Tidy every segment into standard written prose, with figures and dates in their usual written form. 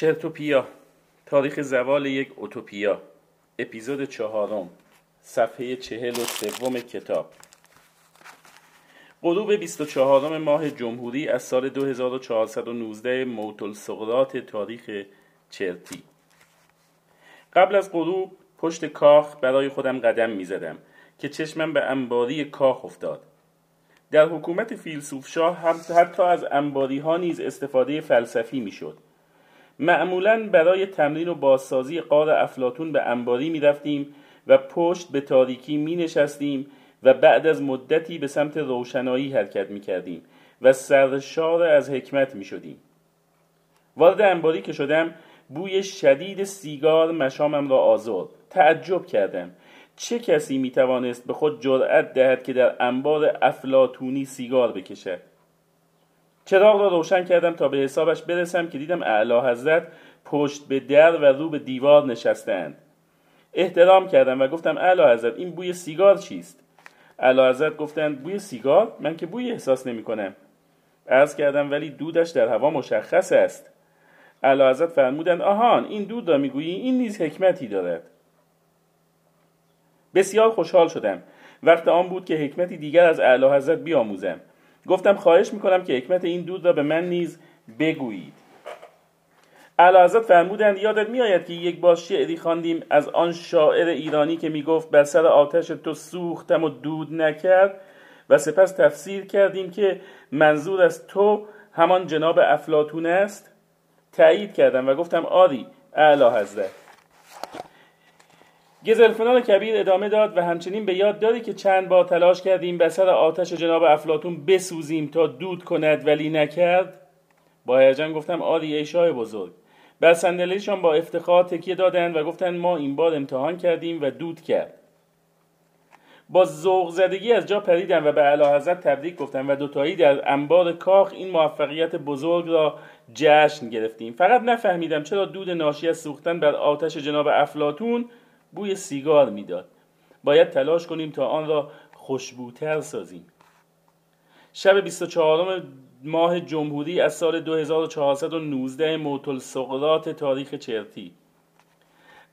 چرتوپیا، تاریخ زوال یک اوتوپیا، اپیزود 4، صفحه 43 کتاب. غروب 24 ماه جمهوری از سال 2419 موتل سقراط تاریخ چرتی. قبل از غروب پشت کاخ برای خودم قدم می زدم که چشمم به انباری کاخ افتاد. در حکومت فیلسوفشاه حتی از انباری ها نیز استفاده فلسفی می شد. معمولاً برای تمرین و بازسازی غار افلاطون به انباری می رفتیم و پشت به تاریکی می نشستیم و بعد از مدتی به سمت روشنایی حرکت می کردیم و سرشار از حکمت می شدیم. وارد انباری که شدم، بوی شدید سیگار مشامم را آزرد. تعجب کردم. چه کسی می توانست به خود جرأت دهد که در انبار افلاطونی سیگار بکشد؟ چراغ را روشن کردم تا به حسابش برسم که دیدم اعلیحضرت پشت به در و رو به دیوار نشستند. احترام کردم و گفتم اعلیحضرت این بوی سیگار چیست؟ اعلیحضرت گفتند بوی سیگار؟ من که بوی احساس نمی کنم. عرض کردم ولی دودش در هوا مشخص است. اعلیحضرت فرمودند آهان این دود را میگویی، این نیز حکمتی دارد. بسیار خوشحال شدم. وقت آن بود که حکمتی دیگر از اعلیحضرت بیاموزم. گفتم خواهش میکنم که حکمت این دود را به من نیز بگویید. اعلیحضرت فرمودند یادت میآید که یک بار شعری خواندیم از آن شاعر ایرانی که میگفت بر سر آتش تو سوختم و دود نکرد، و سپس تفسیر کردیم که منظور از تو همان جناب افلاطون است؟ تایید کردم و گفتم آری اعلیحضرت. گیزل فنان کبیر ادامه داد و همچنین به یاد داری که چند بار تلاش کردیم بر سر آتش جناب افلاطون بسوزیم تا دود کند ولی نکرد؟ با هیجان گفتم آری ای شاه بزرگ. بر صندلیشان با افتخار تکیه دادند و گفتند ما این بار امتحان کردیم و دود کرد. با ذوق زدگی از جا پریدم و به اعلیحضرت تبریک گفتم و دوتایی در انبار کاخ این موفقیت بزرگ را جشن گرفتیم. فقط نفهمیدم چرا دود ناشی از سوختن بر آتش جناب افلاطون بوی سیگار میداد. باید تلاش کنیم تا آن را خوشبوتر سازیم. شب 24 ماه جمهوری از سال 2419 موتل سقراط تاریخ چرتی.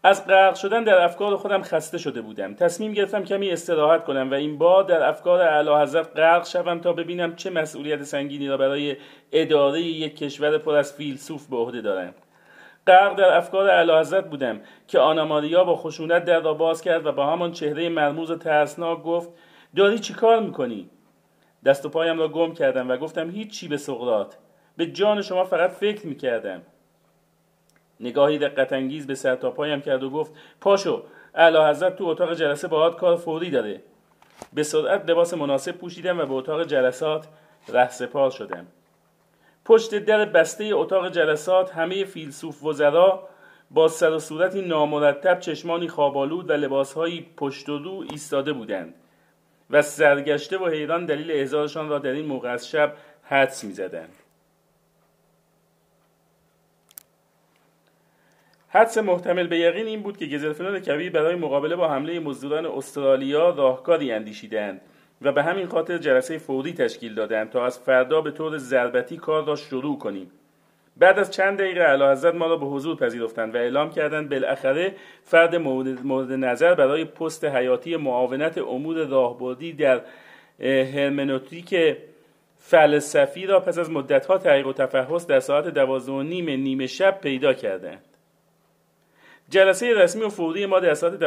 از غرق شدن در افکار خودم خسته شده بودم. تصمیم گرفتم کمی استراحت کنم و این بار در افکار اعلیحضرت غرق شوم تا ببینم چه مسئولیت سنگینی را برای اداره یک کشور پر از فیلسوف به عهده دارم. غرق در افکار اعلیحضرت بودم که آناماریا با خشونت در را باز کرد و با همان چهره مرموز و ترسناک گفت داری چی کار میکنی؟ دست و پایم را گم کردم و گفتم هیچی به سقراط، به جان شما فقط فکر میکردم. نگاهی دقت انگیز به سر تا پایم کرد و گفت پاشو، اعلیحضرت تو اتاق جلسه باهات کار فوری داره. به سرعت لباس مناسب پوشیدم و به اتاق جلسات رهسپار شدم. پشت در بسته اتاق جلسات همه فیلسوف وزرا با سر و صورتی نامرتب، چشمانی خوابالود و لباسهایی پشت و رو ایستاده بودند و سرگشته و حیران دلیل احضارشان را در این موقع از شب حدس می‌زدند. حدس محتمل به یقین این بود که گزرفلان کبیر برای مقابله با حمله مزدوران استرالیا راهکاری اندیشیدند و به همین خاطر جلسه فوری تشکیل دادند تا از فردا به طور ضربتی کار را شروع کنیم. بعد از چند دقیقه اعلیحضرت ما را به حضور پذیرفتند و اعلام کردند بالاخره فرد مورد نظر برای پست حیاتی معاونت امور راهبردی در هرمنوتیک فلسفی را پس از مدت‌ها تحقیق و تفحص در ساعت 12:30 نیمه شب پیدا کردند. جلسه رسمی و فوری ما در ساعت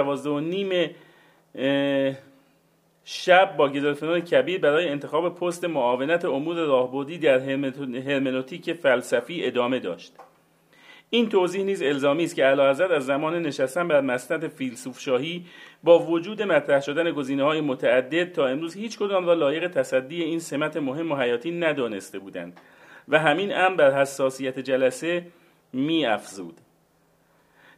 12:30 شب با گزارش‌نامه کبیر برای انتخاب پست معاونت امور راهبردی در هرمنوتیک فلسفی ادامه داشت. این توضیح نیز الزامی است که اعلیحضرت از زمان نشستن بر مسند فیلسوفشاهی با وجود مطرح شدن گزینه‌های متعدد تا امروز هیچ کدام را لایق تصدی این سمت مهم و حیاتی ندانسته بودند و همین امر بر حساسیت جلسه می‌افزود.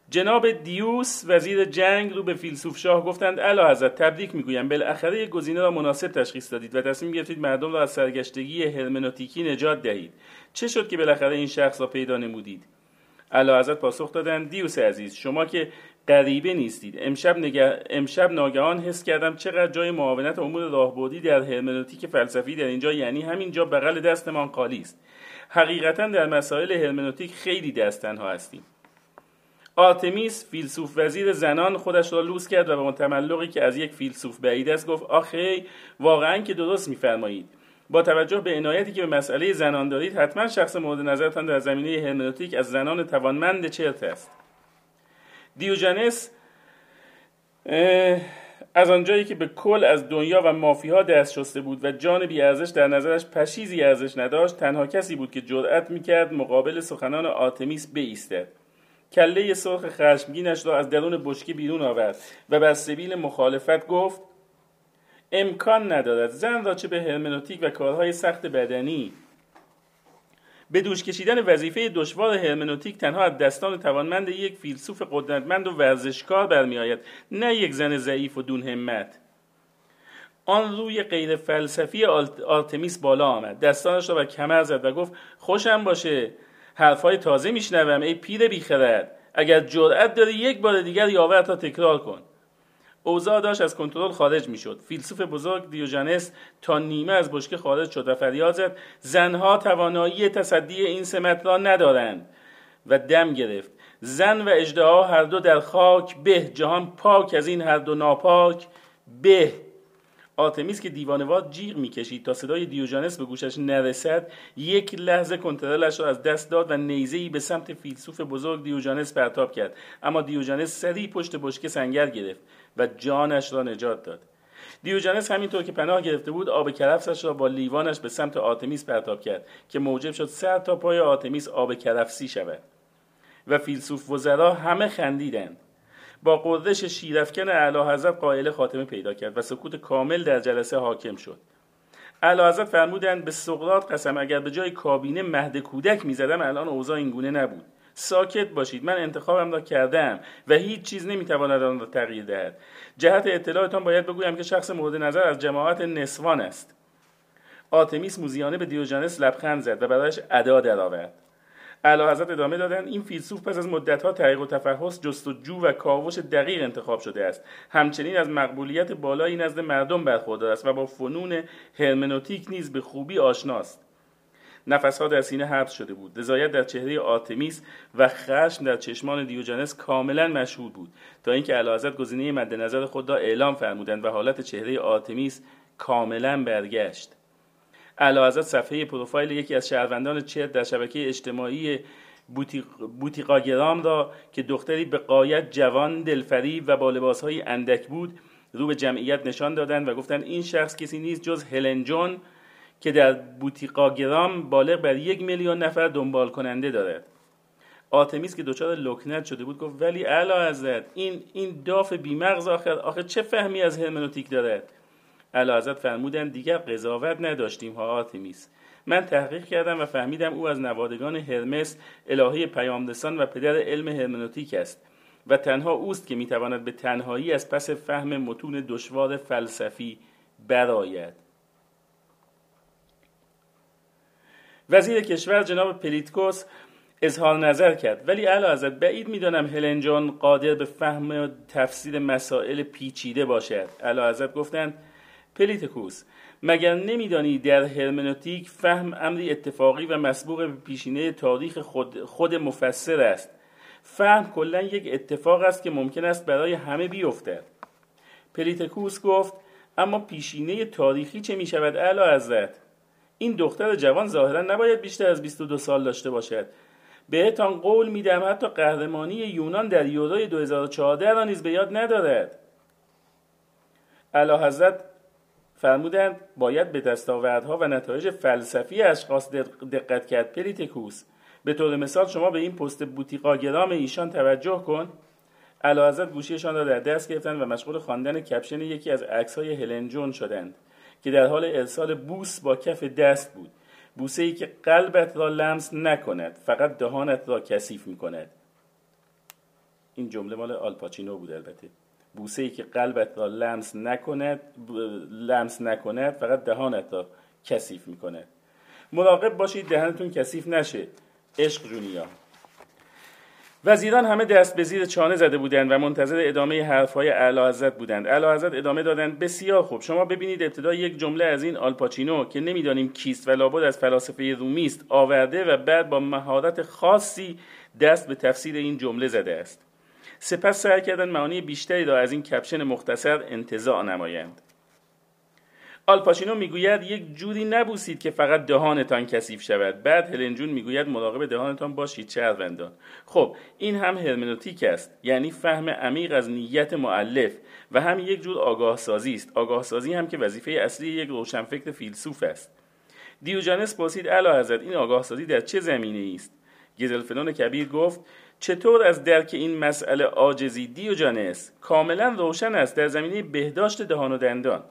جناب دیوس وزیر جنگ رو به فیلسوفشاه گفتند اعلیحضرت تبریک میگویم، بالاخره یک گزینه را مناسب تشخیص دادید و تصمیم گرفتید مردم را از سرگشتگی هرمنوتیکی نجات دهید. چه شد که بالاخره این شخص را پیدا نمودید؟ اعلیحضرت پاسخ دادند دیوس عزیز، شما که غریبه نیستید. امشب ناگهان حس کردم چقدر جای معاونت امور راهبردی در هرمنوتیک فلسفی در اینجا، یعنی همینجا بغل دستمان، خالی است. حقیقتا در مسائل هرمنوتیک خیلی دست تنها هستیم. آتمیس فیلسوف وزیر زنان خودش را لوس کرد و با تملقی که از یک فیلسوف بعید است گفت آخی واقعا که درست می‌فرمایید. با توجه به عنایتی که به مسئله زنان دارید حتما شخص مورد نظرتان در زمینه هرمنوتیک از زنان توانمند چرت است. دیوجانس از آنجایی که به کل از دنیا و مافیها دست شسته بود و جان بی‌ارزش در نظرش پشیزی ارزش نداشت، تنها کسی بود که جرأت می‌کرد مقابل سخنان آتمیس بایستد. کله سرخ خشمگینش را از درون بشکه بیرون آورد و بر سبیل مخالفت گفت امکان ندارد زن را چه به هرمنوتیک و کارهای سخت بدنی به دوش کشیدن وظیفه دشوار هرمنوتیک تنها از دستان توانمند یک فیلسوف قدرتمند و ورزشکار برمی آید، نه یک زن ضعیف و دون همت. آن روی غیر فلسفی آرتمیس بالا آمد، دستانش را بر کمر زد و گفت خوشم باشه، حرفای تازه میشنوم ای پیر بیخرد، اگر جرأت داری یک بار دیگر یاورت را تکرار کن. اوضاع داشت از کنترل خارج میشد. فیلسوف بزرگ دیوجانس تا نیمه از بشکه خارج شد و فریاد زد زنها توانایی تصدی این سمت را ندارند و دم گرفت. زن و اژدها هر دو در خاک به، جهان پاک از این هر دو ناپاک به. آتمیس که دیوانوار جیغ میکشید تا صدای دیوجانس به گوشش نرسد، یک لحظه کنترلش را از دست داد و نیزه‌ای به سمت فیلسوف بزرگ دیوجانس پرتاب کرد، اما دیوجانس سریع پشت بشکه سنگر گرفت و جانش را نجات داد. دیوجانس همینطور که پناه گرفته بود آب کرفسش را با لیوانش به سمت آتمیس پرتاب کرد که موجب شد سر تا پای آتمیس آب کرفسی شود و فیلسوف وزرا همه خندیدند. با قدرش شیرفکن اعلیحضرت قائل خاتمه پیدا کرد و سکوت کامل در جلسه حاکم شد. اعلیحضرت فرمودند به سقراط قسم اگر به جای کابینه مهد کودک می‌زدم الان اوضاع اینگونه نبود. ساکت باشید، من انتخابم را کردم و هیچ چیز نمی‌تواند آن را تغییر دهد. جهت اطلاعتان باید بگویم که شخص مورد نظر از جماعت نسوان است. آتمیس موذیانه به دیوجانس لبخند زد و برایش ادا درآورد. اعلیحضرت ادامه دادند این فیلسوف پس از مدت‌ها تحقیق و تفحص، جستجو و کاوش دقیق انتخاب شده است. همچنین از مقبولیت بالایی نزد مردم برخوردار است و با فنون هرمنوتیک نیز به خوبی آشناست. نفس‌ها در سینه حبس شده بود. رضایت در چهره آتمیس و خشم در چشمان دیوجانس کاملا مشهود بود تا اینکه اعلیحضرت گزینه مد نظر خود را اعلام فرمودند و حالت چهره آتمیس کاملا برگشت. اعلیحضرت صفحه پروفایل یکی از شهروندان چرت در شبکه اجتماعی بوطیقاگرام را که دختری به غایت جوان، دلفریب و با لباس‌های اندک بود، رو به جمعیت نشان دادند و گفتند این شخص کسی نیست جز هلنجون که در بوطیقاگرام بالغ بر 1 میلیون نفر دنبال کننده دارد. آتمیس که دچار لکنت شده بود گفت ولی اعلیحضرت این داف بیمغز آخر چه فهمی از هرمنوتیک دارد؟ اعلیحضرت فرمودند دیگر قضاوت نداشتیم ها آتمیس. من تحقیق کردم و فهمیدم او از نوادگان هرمس، الهه پیامرسان و پدر علم هرمنوتیک است و تنها اوست که میتواند به تنهایی از پس فهم متون دشوار فلسفی برآید. وزیر کشور جناب پلیتیکوس اظهار نظر کرد ولی اعلیحضرت بعید میدانم هلنجون قادر به فهم و تفسیر مسائل پیچیده باشد. اعلیحضرت گفتند پلیتیکوس مگر نمیدانی در هرمنوتیک فهم امری اتفاقی و مسبوق به پیشینه تاریخ خود مفسر است. فهم کلا یک اتفاق است که ممکن است برای همه بیفتد. پلیتیکوس گفت اما پیشینه تاریخی چه می شود اعلیحضرت؟ این دختر جوان ظاهرا نباید بیشتر از 22 سال داشته باشد. بهتان قول میدم حتی قهرمانی یونان در یورای 2014 را نیز به یاد ندارد. اعلیحضرت فرمودند باید به دستاوردها و نتایج فلسفی اشخاص دقت کرد. پلیتیکوس به طور مثال شما به این پست بوطیقاگرام ایشان توجه کن. اعلیحضرت گوشیشان را در دست گرفتند و مشغول خواندن کپشن یکی از عکس‌های هلنجون شدند که در حال ارسال بوس با کف دست بود. بوسه‌ای که قلبت را لمس نکند، فقط دهانت را کثیف می‌کند. این جمله مال آل پاچینو بود البته. بوسه‌ای که قلبت را لمس نکند فقط دهانت را کثیف می‌کند. مراقب باشید دهنتون کثیف نشه. عشق جونیا. وزیران همه دست به زیر چانه زده بودند و منتظر ادامه حرفهای اعلیحضرت بودند. اعلیحضرت ادامه دادند: بسیار خوب، شما ببینید ابتدا یک جمله از این آل پاچینو که نمیدانیم کیست و لابد از فلاسفه رومی است آورده و بعد با مهارت خاصی دست به تفسیر این جمله زده است. سپس سعی کردند معانی بیشتری را از این کپشن مختصر انتزاع نمایند. آل پاچینو میگوید: یک جوری نبوسید که فقط دهانتان کثیف شود. بعد هلنجون میگوید: مراقب دهانتان باشید شهروندان. خب این هم هرمنوتیک است، یعنی فهم عمیق از نیت مؤلف، و هم یک جور آگاه سازی است. آگاه سازی هم که وظیفه اصلی یک روشنفکر فیلسوف است. دیوجانس پرسید: اعلیحضرت این آگاه سازی در چه زمینه‌ای است؟ گیزل فنان کبیر گفت: چطور از درک این مسئله عاجزی دیوجانس؟ کاملا روشن است، در زمینه بهداشت دهان و دندان.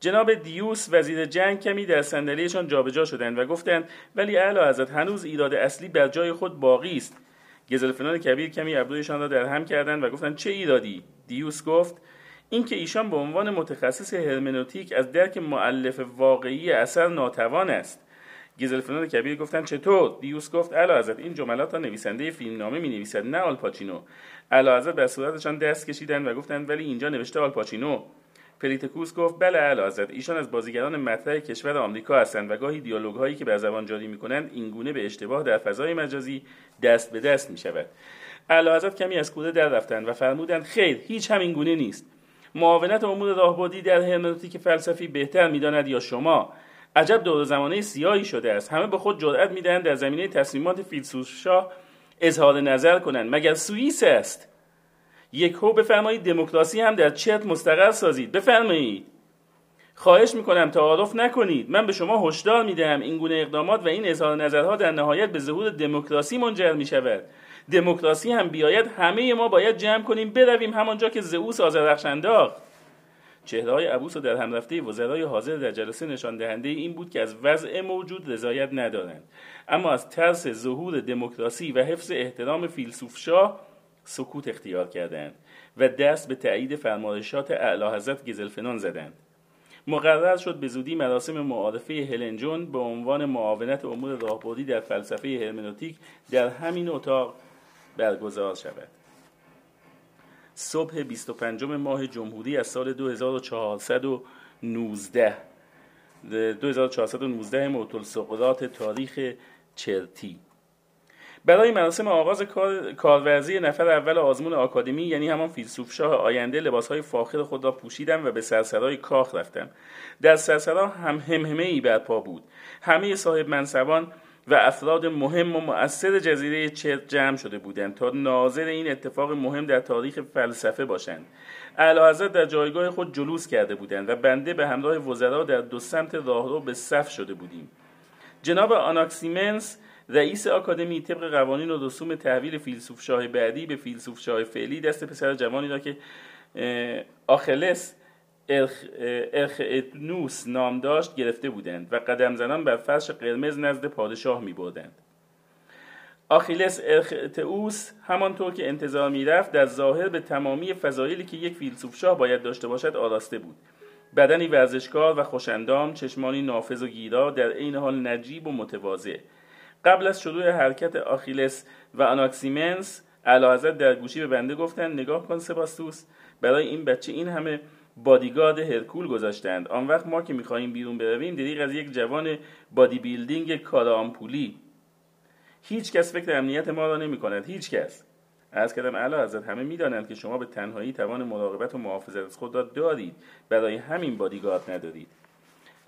جناب دیوس وزیر جنگ کمی در صندلیشان جابجا شدند و گفتند: ولی اعلیحضرت هنوز ایراد اصلی بر جای خود باقی است. گزرفلان کبیر کمی ابرویشان را درهم کردند و گفتند: چه ایرادی؟ دیوس گفت: اینکه ایشان به عنوان متخصص هرمنوتیک از درک مؤلف واقعی اثر ناتوان است. گزرفلان کبیر گفتند: چطور؟ دیوس گفت: اعلیحضرت این جملات را نویسنده فیلمنامه می‌نویسد، نه آل پاچینو. اعلیحضرت به صورتشان دست کشیدند و گفتند: ولی اینجا نوشته آل پاچینو. پلیتیکوس گفت: بله اعلیحضرت، ایشان از بازیگران مطرح کشور آمریکا هستند و گاهی دیالوگ‌هایی که به زبان جاری می‌کنند اینگونه به اشتباه در فضای مجازی دست به دست می‌شود. اعلیحضرت کمی از کوره در رفتند و فرمودند: خیر، هیچ همینگونه نیست. معاونت امور راهبردی در هرمنوتیک فلسفی بهتر می‌داند یا شما. عجب دور زمانه سیاهی شده است. همه به خود جرأت می‌دهند در زمینه تصمیمات فیلسوفشاه اظهار نظر کنند. مگر سوئیس است؟ یکهو بفرمایید دموکراسی هم در چرت مستقر سازید. بفرمایید. خواهش میکنم تعارف نکنید. من به شما هشدار میدهم این گونه اقدامات و این اظهار نظرها در نهایت به ظهور دموکراسی منجر میشود. دموکراسی هم بیاید همه ما باید جمع کنیم برویم همانجا که زئوس آذرخش انداخت. چهره‌های عبوس و در هم رفته وزرای حاضر در جلسه نشان دهنده این بود که از وضع موجود رضایت ندارند، اما از ترس ظهور دموکراسی و حفظ احترام فیلسوفشاه سکوت اختیار کردند و دست به تایید فرمایشات اعلیحضرت گیزلفنان زدند. مقرر شد به زودی مراسم معارفه هلنجون به عنوان معاونت امور راهبردی در فلسفه هرمنوتیک در همین اتاق برگزار شود. صبح 25 ماه جمهوری از سال 2419 موتل سقراط تاریخ چرتی. برای مراسم آغاز کارورزی نفر اول آزمون آکادمی، یعنی همان فیلسوفشاه آینده، لباسهای فاخر خود را پوشیدم و به سرسرای کاخ رفتم. در سرسرا همهمه‌ای برپا بود. همه صاحب منصبان و افراد مهم و مؤثر جزیره چرت جمع شده بودند تا ناظر این اتفاق مهم در تاریخ فلسفه باشند. اعلیحضرت در جایگاه خود جلوس کرده بودند و بنده به همراه وزرا در دو سمت راهرو به صف شده بودیم. جناب آناکسیمنس رئیس آکادمی طبق قوانین و رسوم تحویل فیلسوفشاه بعدی به فیلسوفشاه فعلی دست پسر جوانی را که آخیلس آرتئوس نام داشت گرفته بودند و قدم زنان بر فرش قرمز نزد پادشاه می بردند. آخیلس آرتئوس همانطور که انتظار می رفت در ظاهر به تمامی فضایلی که یک فیلسوفشاه باید داشته باشد آراسته بود. بدنی ورزشکار و خوشندام، چشمانی نافذ و گیرا، در عین حال نجیب و متواضع. قبل از شروع حرکت آخیلس و آناکسیمنس، اعلیحضرت در گوشی به بنده گفتند: نگاه کن سباستوس، برای این بچه این همه بادیگارد هرکول گذاشتند. آن وقت ما که می‌خواهیم بیرون برویم دریغ از یک جوان بادی بیلدینگ کارآمپولی. هیچ کس فکر امنیت ما را نمی‌کند، هیچ کس. عرض کردم اعلیحضرت همه می‌دانند که شما به تنهایی توان مراقبت و محافظت از خود را دارید، برای همین بادیگارد ندارید.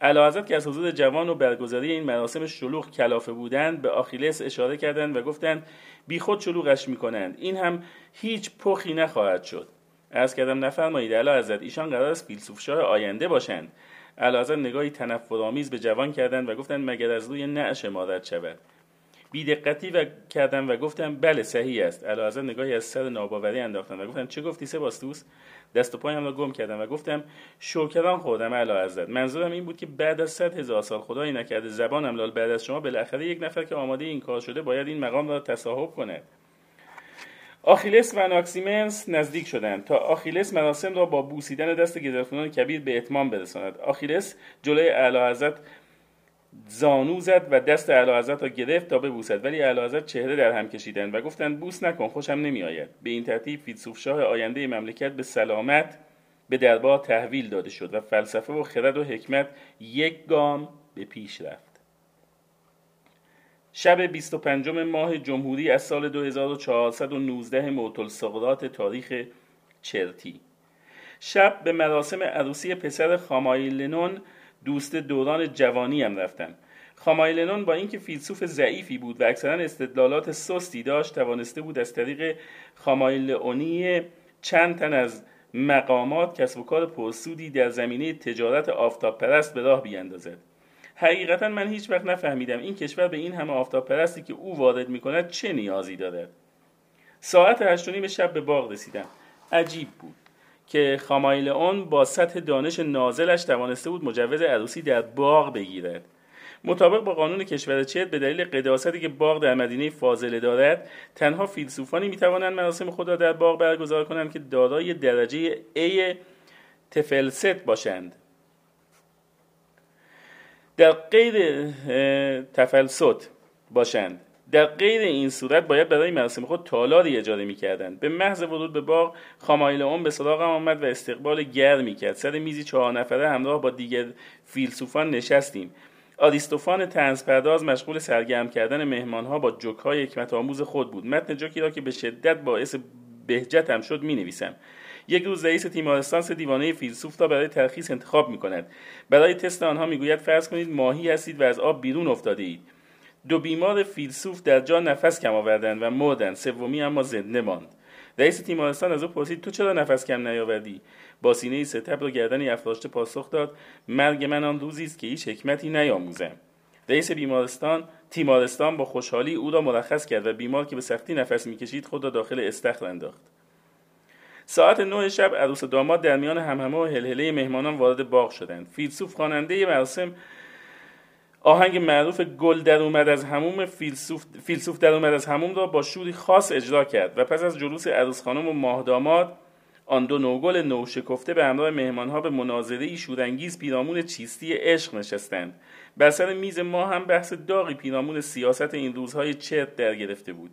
اعلیحضرت که از حضور جوان و برگزاری این مراسم شلوغ کلافه بودند به آخیلس اشاره کردند و گفتند: بیخود شلوغش میکنند، این هم هیچ پخی نخواهد شد. عرض کردم نفرمایید اعلیحضرت، ایشان قرار است فیلسوفشاه آینده باشند. اعلیحضرت نگاهی تنفرآمیز به جوان کردند و گفتند: مگر از روی نعش ما رد شود؟ بی‌دقتی و کردم و گفتم: بله صحیح است. اعلیحضرت نگاهی از سر ناباوری انداختند و گفتند: چه گفتی سباستوس؟ دست و پایم را گم کردم و گفتم: شوکران خوردم اعلیحضرت، منظورم این بود که بعد از 100,000 سال خدایی نکرده زبانم لال بعد از شما بالاخره یک نفر که آماده این کار شده باید این مقام را تصاحب کند. آخیلس و آناکسیمنس نزدیک شدند تا آخیلس مراسم را با بوسیدن دست گزرفلان کبیر به اتمام برساند. آخیلس جلوی اعلیحضرت زانو زد و دست اعلیحضرت را گرفت تا ببوسد، ولی اعلیحضرت چهره در هم کشیدند و گفتند بوس نکن، خوشم نمیآید. به این ترتیب فیلسوفشاه آینده مملکت به سلامت به دربار تحویل داده شد و فلسفه و خرد و حکمت یک گام به پیش رفت. شب 25 ماه جمهوری از سال 2419 موتل سقراط تاریخ چرتی، شب به مراسم عروسی پسر خامایلئون دوست دوران جوانی هم رفتم. خامایلئون با اینکه فیلسوف ضعیفی بود و اکثرا استدلالات سستی داشت، توانسته بود از طریق خامایلئونی چند تن از مقامات کسب و کار پرسودی در زمینه تجارت آفتاب پرست به راه بیاندازد. حقیقتا من هیچ وقت نفهمیدم این کشور به این همه آفتاب پرستی که او وارد می‌کند چه نیازی دارد. ساعت 8:30 شب به باغ رسیدم. عجیب بود که خامایلئون با سطح دانش نازلش توانسته بود مجوز عروسی در باغ بگیرد. مطابق با قانون کشور چرت، به دلیل قداستی که باغ در مدینه فازله دارد، تنها فیلسوفانی میتوانند مراسم خود را در باغ برگزار کنند که دارای درجه A تفلسفت باشند. در غیر این صورت باید برای مراسم خود تالاری اجاره می‌کردند. به محض ورود به باغ، خامایلئون به سراغم آمد و استقبال گرمی کرد. سر میزی 4 نفره همراه با دیگر فیلسوفان نشستیم. آریستوفان طنزپرداز مشغول سرگرم کردن مهمانها با جوک‌های حکمت‌آموز خود بود. متن جوکی را که به شدت باعث بهجتم شد می‌نویسم. یک روز رئیس تیمارستان 3 دیوانه فیلسوف را برای ترخیص انتخاب می‌کند. برای تست آنها می‌گوید فرض کنید ماهی هستید و از آب بیرون افتاده‌اید. 2 بیمار فیلسوف در جا نفس کم آوردند و مردند، 3می اما زنده ماند. رئیس تیمارستان از او پرسید تو چرا نفس کم نیاوردی؟ با سینه‌ای ستبر و گردنی افراشته پاسخ داد مرگ من آن روزی است که هیچ حکمتی نیاموزم. رئیس تیمارستان با خوشحالی او را مرخص کرد و بیمار که به سختی نفس میکشید خود را داخل استخر انداخت. ساعت 9 شب عروس و داماد در میان همهمه و هلهله مهمانان وارد باغ شدند. فیلسوف خواننده مراسم آهنگ معروف گل در اومد از حموم فیلسوف در اومد از حموم را با شوری خاص اجرا کرد و پس از جلوس عروس خانم و ماه داماد، آن 2 نوگل نوشکفته به همراه مهمانها به مناظره‌ای شورانگیز پیرامون چیستی عشق نشستند. بر سر میز ما هم بحث داغی پیرامون سیاست این روزهای چرت در گرفته بود.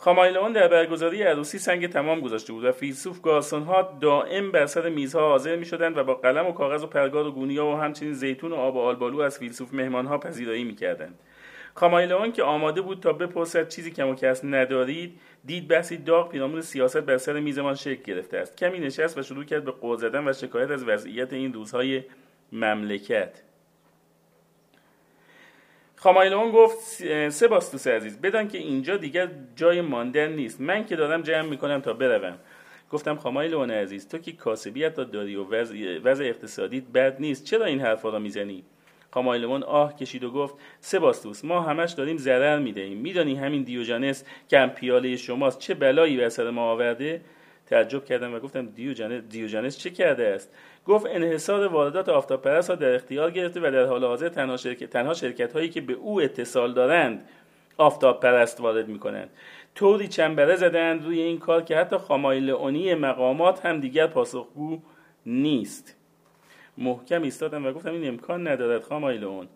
خامایلئون در برگزاری عروسی سنگ تمام گذاشته بود و فیلسوف گارسون‌ها دائم بر سر میزها حاضر می‌شدند و با قلم و کاغذ و پرگار و گونیا و همچنین زیتون و آب و آلبالو از فیلسوف مهمان‌ها پذیرایی می‌کردند. خامایلئون که آماده بود تا بپرسد چیزی کم و کس ندارید، دید بحثی داغ پیرامون سیاست بر سر میزمان شکل گرفته است. کمی نشست و شروع کرد به قور زدن و شکایت از وضعیت این روزهای مملکت. خامایلئون گفت سباستوس عزیز، بدان که اینجا دیگر جای ماندن نیست. من که دارم جمع میکنم تا بروم. گفتم خامایلئون عزیز، تو که کاسبیت را داری و وضع اقتصادیت بد نیست، چرا این حرفا را میزنی؟ خامایلئون آه کشید و گفت سباستوس، ما همش داریم ضرر میدهیم. میدانی همین دیوجانس که هم پیاله شماست چه بلایی بر سر ما آورده؟ تعجب کردم و گفتم دیوجانس چه کرده است؟ گفت انحصار واردات آفتاب پرست را در اختیار گرفته و در حال حاضر تنها شرکت هایی که به او اتصال دارند آفتاب پرست وارد می کنند. طوری چنبره زدند روی این کار که حتی خامایلئونی مقامات هم دیگر پاسخگو نیست. محکم ایستادم و گفتم این امکان ندارد خامایلئون.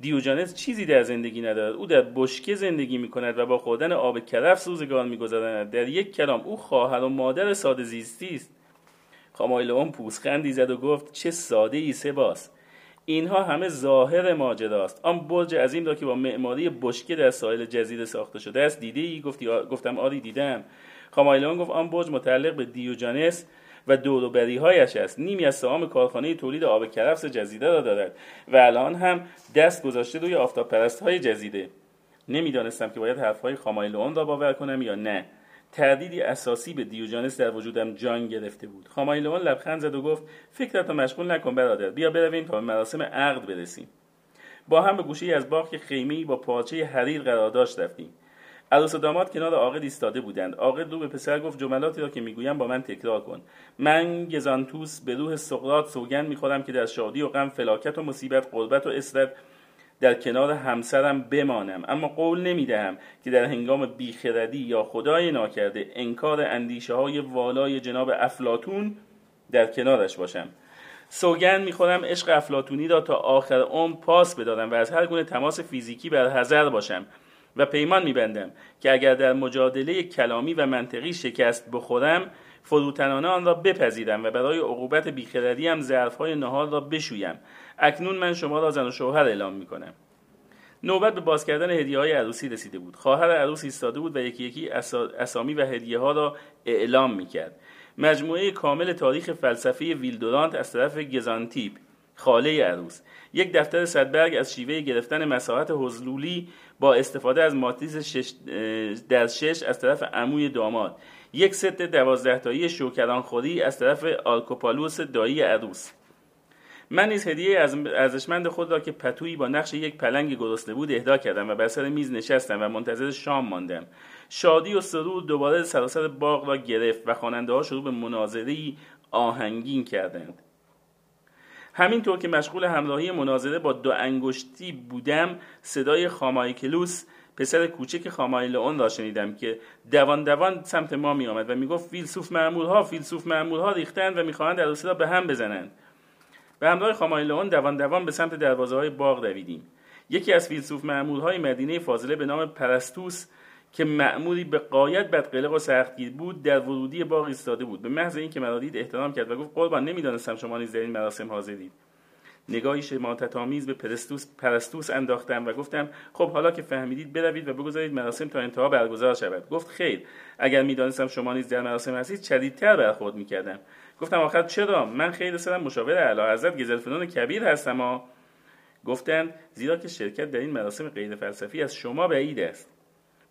دیوجانس چیزی در زندگی ندارد. او در بشکه زندگی می‌کند و با خوردن آب کرفس روزگار می‌گذراند. در یک کلام او خواهر و مادر ساده زیستی است. خامایلئون پوزخندی زد و گفت چه ساده‌ای سباس. اینها همه ظاهر ماجراست. آن برج عظیم را که با معماری بشکه در ساحل جزیره ساخته شده است دیدی؟ گفتم آری دیدم. خامایلئون گفت آن برج متعلق به دیوجانس و دور و بری‌هایش است. نیمی از سهام کارخانه تولید آب کرفس جزیره را دارد و الان هم دست گذاشته روی آفتاب پرست‌های جزیره. نمی‌دانستم که باید حرف‌های خامایلئون را باور کنم یا نه. تردیدی اساسی به دیوجانس در وجودم جان گرفته بود. خامایلئون لبخند زد و گفت فکرت را مشغول نکن برادر، بیا برویم تا به مراسم عقد برسیم. با هم به گوشه‌ای از باغ که خیمه‌ای با پارچه حریر قرار داشت رفتیم. عروس و داماد کنار عاقد ایستاده بودند. عاقد رو به پسر گفت جملاتی را که میگویم با من تکرار کن. من گزانتوس به روح سقراط سوگند میخورم که در شادی و غم، فلاکت و مصیبت، غربت و اسرت در کنار همسرم بمانم، اما قول نمیدهم که در هنگام بیخردی یا خدای ناکرده انکار اندیشه های والای جناب افلاطون در کنارش باشم. سوگند میخورم عشق افلاطونی را تا آخر عمر پاس بدادم و از هر گونه تماس فیزیکی برحذر باشم و پیمان میبندم که اگر در مجادله کلامی و منطقی شکست بخورم فروتنانه آن را بپذیرم و برای عقوبت بیخردیم ظرفهای نهار را بشویم. اکنون من شما را زن و شوهر اعلام میکنم. نوبت به باز کردن هدیه های عروسی رسیده بود. خواهر عروس ایستاده بود و یکی یکی اسامی و هدیه ها را اعلام میکرد. مجموعه کامل تاریخ فلسفی ویل دورانت از طرف گزانتیپ، خاله عروس، یک دفتر 100 برگ از شیوه گرفتن مساحت حضلولی با استفاده از ماتریس 6x6 از طرف عموی داماد، یک ست 12 تایی شوکرانخوری از طرف آلکوپالوس دایی عروس. من نیز هدیه ارزشمند خود را که پتویی با نقش یک پلنگ گرسنه بود اهدا کردم و بر سر میز نشستم و منتظر شام ماندم. شادی و سرور دوباره سراسر باغ را گرفت و خواننده‌ها شروع به مناظره‌ای آهنگین کردند. همینطور که مشغول همراهی مناظره با 2 انگشتی بودم، صدای خامایلئوس، پسر کوچک خامایلئون را شنیدم که دوان دوان سمت ما می آمد و می گفت فیلسوف مأمورها ریختند و می خواهند عروسی را به هم بزنند. به همراه خامایلئون دوان دوان به سمت دروازه‌های باغ دویدیم. یکی از فیلسوف مأمورهای مدینه فازله به نام پرستوس که مأموری به غایت بدقلق و سختگیر بود، در ورودی باغ ایستاده بود. به محض اینکه مرا دید احترام کرد و گفت قربان، نمی‌دانستم شما نیز در این مراسم حاضرید. نگاهی شماتت‌آمیز به پرستوس انداختم و گفتم خب حالا که فهمیدید بروید و بگذارید مراسم تا انتها برگزار شود. گفت خیر، اگر می‌دانستم شما نیز در مراسم هستید شدیدتر برخورد می‌کردم. گفتم آخر چرا؟ من خیر سرم مشاور اعلیحضرت گزرفلان کبیر هستم. گفتند زیرا که شرکت در این مراسم غیر فلسفی از شما بعید است.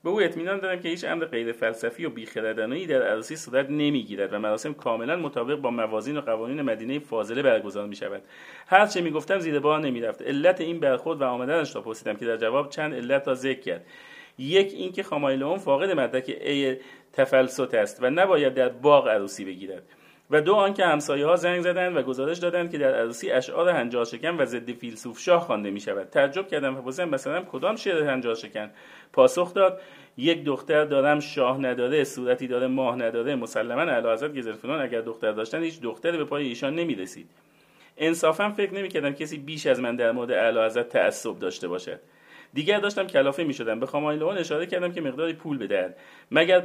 به او اطمینان دادم که هیچ امر غیر فلسفی و بیخردانه‌ای در عروسی صورت نمیگیرد و مراسم کاملا مطابق با موازین و قوانین مدینه فاضله برگزار می شود. هر چه می گفتم زیر بار نمی رفت. علت این برخورد و آمدنش را پرسیدم که در جواب چند علت را ذکر کرد. یک اینکه خامایلئون فاقد مدرک تفلسط است و نباید در باغ عروسی بگیرد. و 2 آنکه همسایه‌ها زنگ زدند و گزارش دادند که در عروسی اشعار هنجارشکن و ضد فیلسوفشاه خوانده می‌شود. تعجب کردم و پرسیدم مثلا کدام شعر هنجارشکن؟ پاسخ داد یک دختر دارم شاه نداره، صورتی داره ماه نداره. مسلماً اعلیحضرت گزرفلان اگر دختر داشتند هیچ دختری به پای ایشان نمی‌رسید. انصافاً فکر نمی‌کردم کسی بیش از من در مورد اعلیحضرت تعصب داشته باشد. دیگر داشتم کلافه می‌شدم. به خامایلئون اشاره کردم که مقداری پول بدهد مگر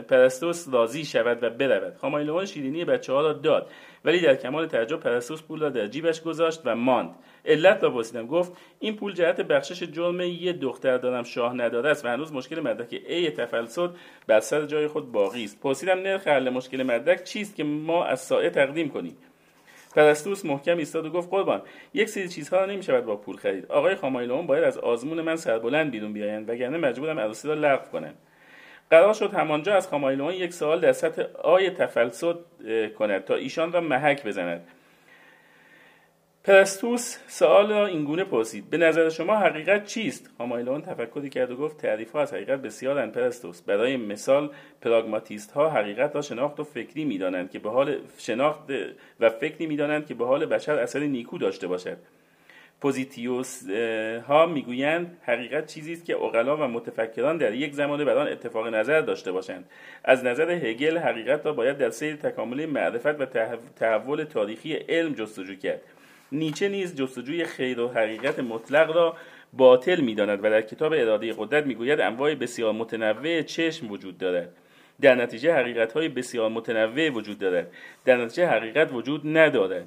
پرستوس راضی شود و برود. خامایلئون شیرینی بچه‌ها را داد، ولی در کمال تعجب پرستوس پول را در جیبش گذاشت و ماند. علت را پرسیدم. گفت این پول جهت بخشش جرم یه دختر دارم شاه نداره است و هنوز مشکل مدرک تفلسط بر سر جای خود باقی است. پرسیدم نرخ حل مشکل مدرک چیست که ما از سایه تقدیم کنیم؟ پرستوس محکم ایستاد و گفت قربان، یک سری چیزها را نمی‌شود با پول خرید. آقای خامایلئون باید از آزمون من سربلند بیرون بیایند وگرنه مجبورم عروسی را لغو کنم. قرار شد همانجا از خامایلئون یک سوال در سطح آی تفلسط کند تا ایشان را محک بزند. پرستوس سوال را اینگونه پرسید: به نظر شما حقیقت چیست؟ خامایلئون تفکری کرد و گفت تعریف‌ها از حقیقت بسیارند پرستوس. برای مثال پراگماتیست‌ها حقیقت را شناخت و فکری می‌دانند که به حال بشر اثر نیکو داشته باشد. پوزیتیوس‌ها می‌گویند حقیقت چیزی است که عقلا و متفکران در یک زمانه بر آن اتفاق نظر داشته باشند. از نظر هگل حقیقت را باید در سیر تکامل معرفت و تحول تاریخی علم جستجو کرد. نیچه نیز جستجوی خیر و حقیقت مطلق را باطل می‌داند و در کتاب اراده قدرت می‌گوید انواع بسیار متنوع چشم وجود دارد، در نتیجه حقیقت‌های بسیار متنوع وجود دارد، در نتیجه حقیقت وجود ندارد.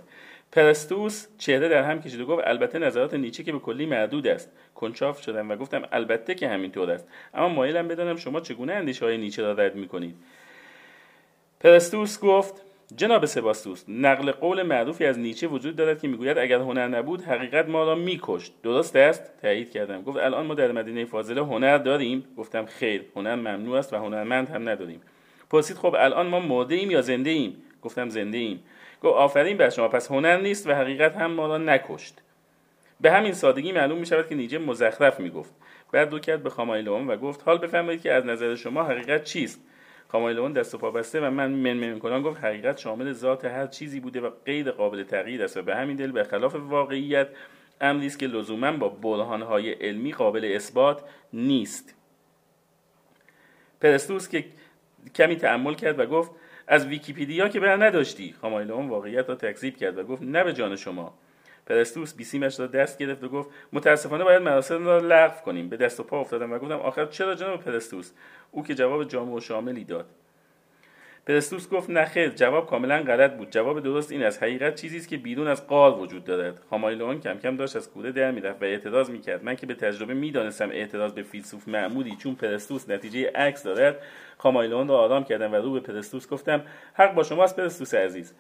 پرستوس چهره در هم کشید و گفت البته نظرات نیچه که به کلی مردود است. کنجکاو شدم و گفتم البته که همینطور است، اما مایلم بدانم شما چگونه اندیشه‌های نیچه را رد می‌کنید. پرستوس گفت جناب سباستوس، نقل قول معروفی از نیچه وجود دارد که میگوید اگر هنر نبود حقیقت ما را میکشت. درست است؟ تایید کردم. گفت الان ما در مدینه فاضله هنر داریم؟ گفتم خیر، هنر ممنوع است و هنرمند هم نداریم. پرسید خب الان ما مرده ایم یا زنده ایم؟ گفتم زنده ایم. گفت آفرین بر شما، پس هنر نیست و حقیقت هم ما را نکشت. به همین سادگی معلوم میشود که نیچه مزخرف میگفت. بعد رو کرد به خامایلئون و گفت حال بفرمایید که از نظر شما حقیقت چیست؟ خامایلئون دست و پا بسته و من منمن‌کنان گفت حقیقت شامل ذات هر چیزی بوده و غیر قابل تغییر است و به همین دلیل برخلاف واقعیت امری است که لزوما با برهان‌های علمی قابل اثبات نیست. پرستوس که کمی تأمل کرد و گفت از ویکی‌پدیا که بر نداشتی. خامایلئون واقعیت را تکذیب کرد و گفت نه به جان شما. پرستوس بیسیمش را دست گرفت و گفت متاسفانه باید مراسم را لغو کنیم. به دست و پا افتادم و گفتم آخر چرا جناب پرستوس؟ او که جواب جامع و شاملی داد. پرستوس گفت نخیر، جواب کاملا غلط بود. جواب درست این است، حقیقت چیزی است که بیرون از قار وجود دارد. خامایلئون کم کم داشت از کوره در می‌رفت و اعتراض می‌کرد. من که به تجربه می‌دانستم اعتراض به فیلسوف معمودی چون پرستوس نتیجه عکس دارد، خامایلئون را آرام کردم و رو به پرستوس گفتم حق با شماست پرستوس عزیز.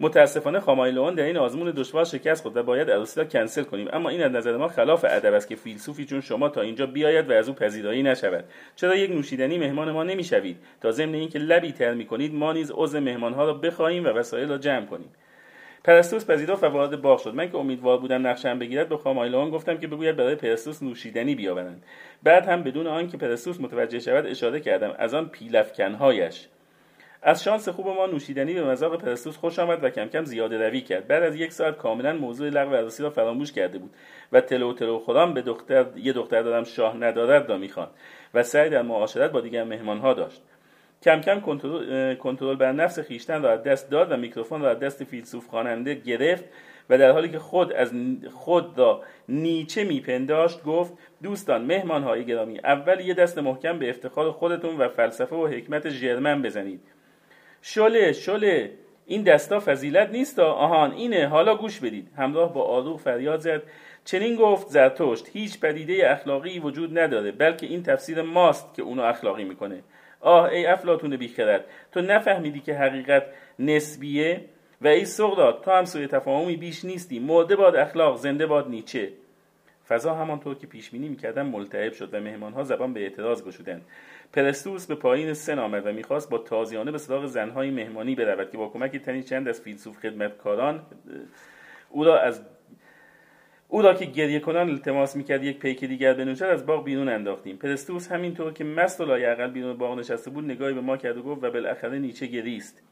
متاسفانه خامایلئون در این آزمون دشوار شکست خورد و باید عروسی را کنسل کنیم، اما این از نظر ما خلاف ادب است که فیلسوفی چون شما تا اینجا بیاید و از او پذیرایی نشود. چرا یک نوشیدنی مهمان ما نمیشوید تا ضمن اینکه لبی تر میکنید ما نیز عضو مهمانها را بخواهیم و وسایل را جمع کنیم؟ پرستوس پذیرفت و وارد باغ شد. من که امیدوار بودم نقشم بگیرد به خامایلئون گفتم که بگوید برای پرستوس نوشیدنی بیاورند. بعد هم بدون آنکه پرستوس متوجه شود اشاره کردم از آن پیلفکن‌هایش. از شانس خوب ما نوشیدنی به مذاق پرستوس خوش آمد و کم کم زیاده روی کرد. بعد از یک ساعت کاملا موضوع لغو عروسی را فراموش کرده بود و تلو خودم به یه دختر دارم شاه ندارد را میخواند و سعی در معاشرت با دیگر مهمانها داشت. کم کم کنترل بر نفس خیشتن را از دست داد و میکروفون را از دست فیلسوف خواننده گرفت و در حالی که خود را نیچه میپنداشت گفت دوستان، مهمانهای گرامی، اول یه دست محکم به افتخار خودتون و فلسفه و حکمت ژرمن بزنید. شله این دستا فضیلت نیست، آهان اینه، حالا گوش بدید. همراه با آروغ فریاد زد چنین گفت زرتشت هیچ پدیده اخلاقی وجود نداره، بلکه این تفسیر ماست که اونو اخلاقی میکنه. آه ای افلاطون بیخرد، تو نفهمیدی که حقیقت نسبیه؟ و ای سقراط، تو هم سوی تفاهمی بیش نیستی. مرده باد اخلاق، زنده باد نیچه. فضا همانطور که پیش بینی می‌کردم ملتهب شد و مهمان‌ها زبان به اعتراض گشودند. پرستوس به پایین سن آمد و می‌خواست با تازیانه به سراغ زن‌های مهمانی برود که با کمک تنی چند از فیلسوف خدمتکاران او را که گریه کنان التماس می‌کرد یک پیک دیگر بنوشد از باغ بیرون انداختیم. پرستوس همینطور که مست و لایعقل بیرون باغ نشسته بود نگاهی به ما کرد و گفت و بالاخره نیچه گریست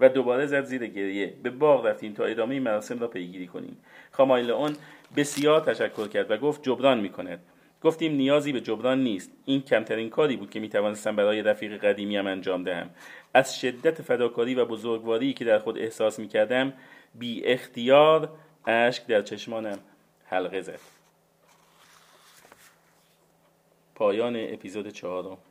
و دوباره زد زیر گریه. به باغ رفتیم تا ادامه مراسم را پیگیری کنیم. خامایلئون بسیار تشکر کرد و گفت جبران می‌کند. گفتیم نیازی به جبران نیست. این کمترین کاری بود که می‌توانستم برای رفیق قدیمیم انجام دهم. از شدت فداکاری و بزرگواریی که در خود احساس می‌کردم بی اختیار اشک در چشمانم حلقه زد. پایان اپیزود 4.